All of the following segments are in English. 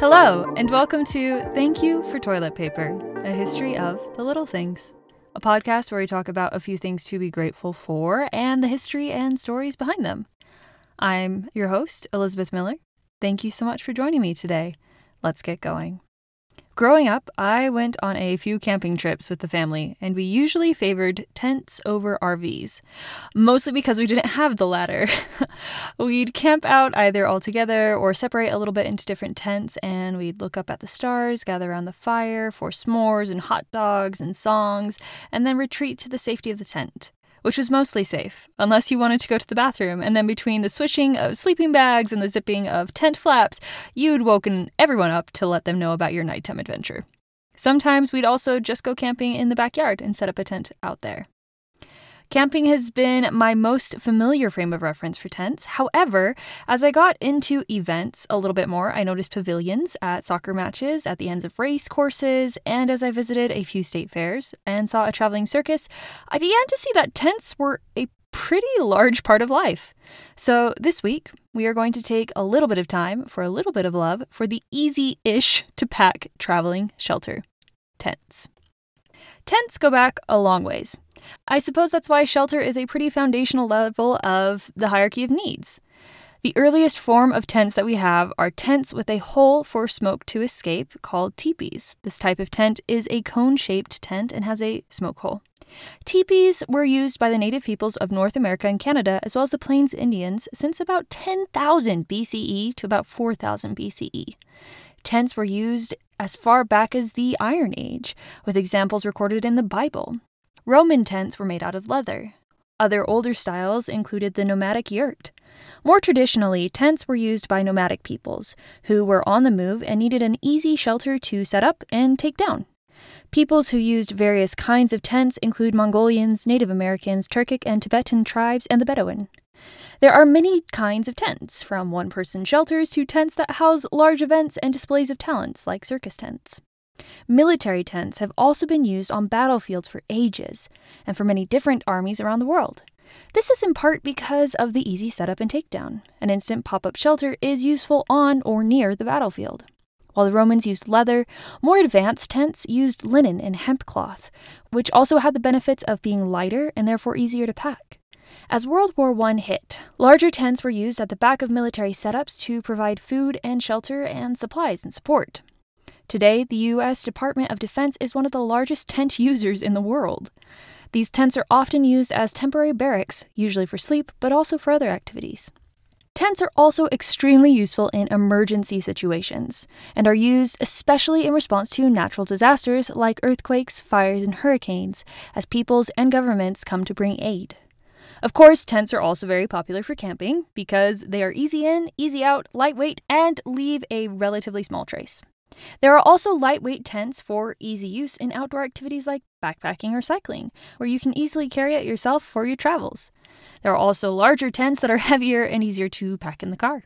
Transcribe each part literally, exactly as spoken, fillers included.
Hello, and welcome to Thank You for Toilet Paper, a history of the little things, a podcast where we talk about a few things to be grateful for and the history and stories behind them. I'm your host, Elizabeth Miller. Thank you so much for joining me today. Let's get going. Growing up, I went on a few camping trips with the family, and we usually favored tents over R Vs, mostly because we didn't have the latter. We'd camp out either all together or separate a little bit into different tents, and we'd look up at the stars, gather around the fire for s'mores and hot dogs and songs, and then retreat to the safety of the tent, which was mostly safe, unless you wanted to go to the bathroom, and then between the swishing of sleeping bags and the zipping of tent flaps, you'd woken everyone up to let them know about your nighttime adventure. Sometimes we'd also just go camping in the backyard and set up a tent out there. Camping has been my most familiar frame of reference for tents. However, as I got into events a little bit more, I noticed pavilions at soccer matches, at the ends of race courses, and as I visited a few state fairs and saw a traveling circus, I began to see that tents were a pretty large part of life. So this week, we are going to take a little bit of time for a little bit of love for the easy-ish to pack traveling shelter, tents. Tents go back a long ways. I suppose that's why shelter is a pretty foundational level of the hierarchy of needs. The earliest form of tents that we have are tents with a hole for smoke to escape called teepees. This type of tent is a cone-shaped tent and has a smoke hole. Teepees were used by the native peoples of North America and Canada, as well as the Plains Indians, since about ten thousand B C E to about four thousand B C E. Tents were used as far back as the Iron Age, with examples recorded in the Bible. Roman tents were made out of leather. Other older styles included the nomadic yurt. More traditionally, tents were used by nomadic peoples, who were on the move and needed an easy shelter to set up and take down. Peoples who used various kinds of tents include Mongolians, Native Americans, Turkic and Tibetan tribes, and the Bedouin. There are many kinds of tents, from one-person shelters to tents that house large events and displays of talents, like circus tents. Military tents have also been used on battlefields for ages, and for many different armies around the world. This is in part because of the easy setup and takedown. An instant pop-up shelter is useful on or near the battlefield. While the Romans used leather, more advanced tents used linen and hemp cloth, which also had the benefits of being lighter and therefore easier to pack. As World War One hit, larger tents were used at the back of military setups to provide food and shelter and supplies and support. Today, the U S Department of Defense is one of the largest tent users in the world. These tents are often used as temporary barracks, usually for sleep, but also for other activities. Tents are also extremely useful in emergency situations, and are used especially in response to natural disasters like earthquakes, fires, and hurricanes, as peoples and governments come to bring aid. Of course, tents are also very popular for camping, because they are easy in, easy out, lightweight, and leave a relatively small trace. There are also lightweight tents for easy use in outdoor activities like backpacking or cycling, where you can easily carry it yourself for your travels. There are also larger tents that are heavier and easier to pack in the car.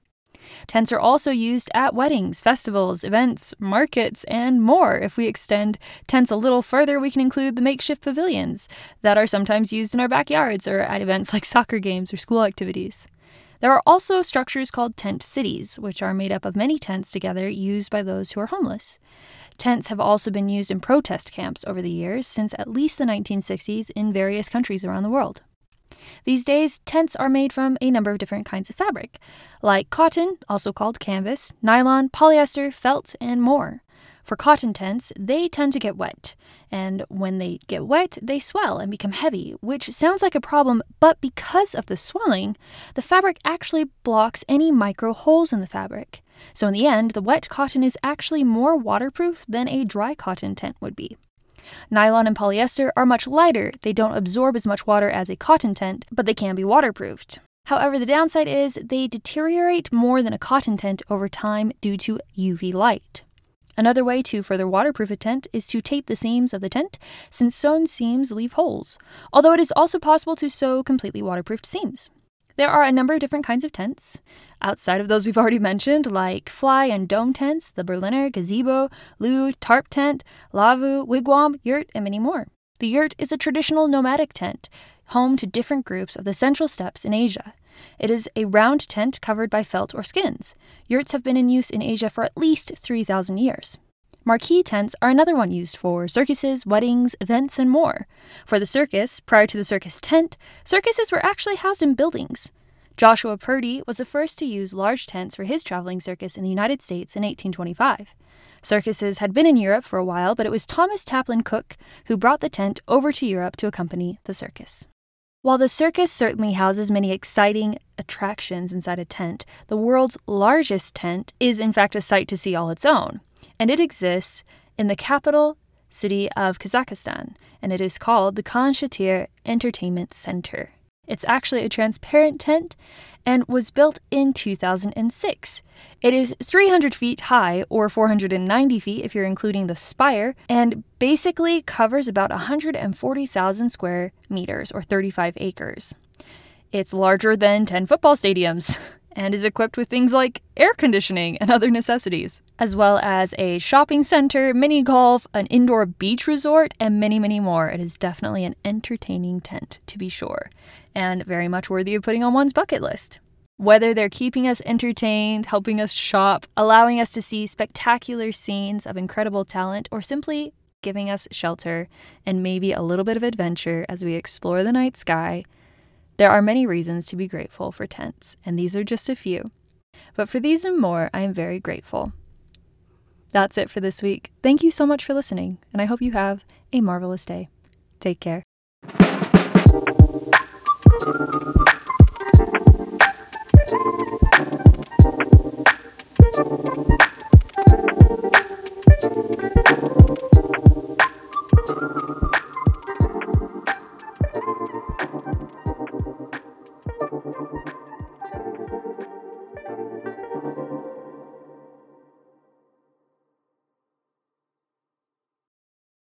Tents are also used at weddings, festivals, events, markets, and more. If we extend tents a little further, we can include the makeshift pavilions that are sometimes used in our backyards or at events like soccer games or school activities. There are also structures called tent cities, which are made up of many tents together used by those who are homeless. Tents have also been used in protest camps over the years, since at least the nineteen sixties in various countries around the world. These days, tents are made from a number of different kinds of fabric, like cotton, also called canvas, nylon, polyester, felt, and more. For cotton tents, they tend to get wet, and when they get wet, they swell and become heavy, which sounds like a problem, but because of the swelling, the fabric actually blocks any micro holes in the fabric. So in the end, the wet cotton is actually more waterproof than a dry cotton tent would be. Nylon and polyester are much lighter, they don't absorb as much water as a cotton tent, but they can be waterproofed. However, the downside is they deteriorate more than a cotton tent over time due to U V light. Another way to further waterproof a tent is to tape the seams of the tent, since sewn seams leave holes, although it is also possible to sew completely waterproofed seams. There are a number of different kinds of tents, outside of those we've already mentioned, like fly and dome tents, the Berliner, gazebo, leu, tarp tent, lavu, wigwam, yurt, and many more. The yurt is a traditional nomadic tent, home to different groups of the central steppes in Asia. It is a round tent covered by felt or skins. Yurts have been in use in Asia for at least three thousand years. Marquee tents are another one used for circuses, weddings, events, and more. For the circus, prior to the circus tent, circuses were actually housed in buildings. Joshua Purdy was the first to use large tents for his traveling circus in the United States in eighteen twenty-five. Circuses had been in Europe for a while, but it was Thomas Taplin Cook who brought the tent over to Europe to accompany the circus. While the circus certainly houses many exciting attractions inside a tent, the world's largest tent is in fact a sight to see all its own. And it exists in the capital city of Kazakhstan, and it is called the Khan Shatyr Entertainment Center. It's actually a transparent tent and was built in two thousand six. It is three hundred feet high, or four hundred ninety feet if you're including the spire, and basically covers about one hundred forty thousand square meters, or thirty-five acres. It's larger than ten football stadiums, and is equipped with things like air conditioning and other necessities, as well as a shopping center, mini golf, an indoor beach resort, and many, many more. It is definitely an entertaining tent, to be sure, and very much worthy of putting on one's bucket list. Whether they're keeping us entertained, helping us shop, allowing us to see spectacular scenes of incredible talent, or simply giving us shelter and maybe a little bit of adventure as we explore the night sky, there are many reasons to be grateful for tents, and these are just a few. But for these and more, I am very grateful. That's it for this week. Thank you so much for listening, and I hope you have a marvelous day. Take care.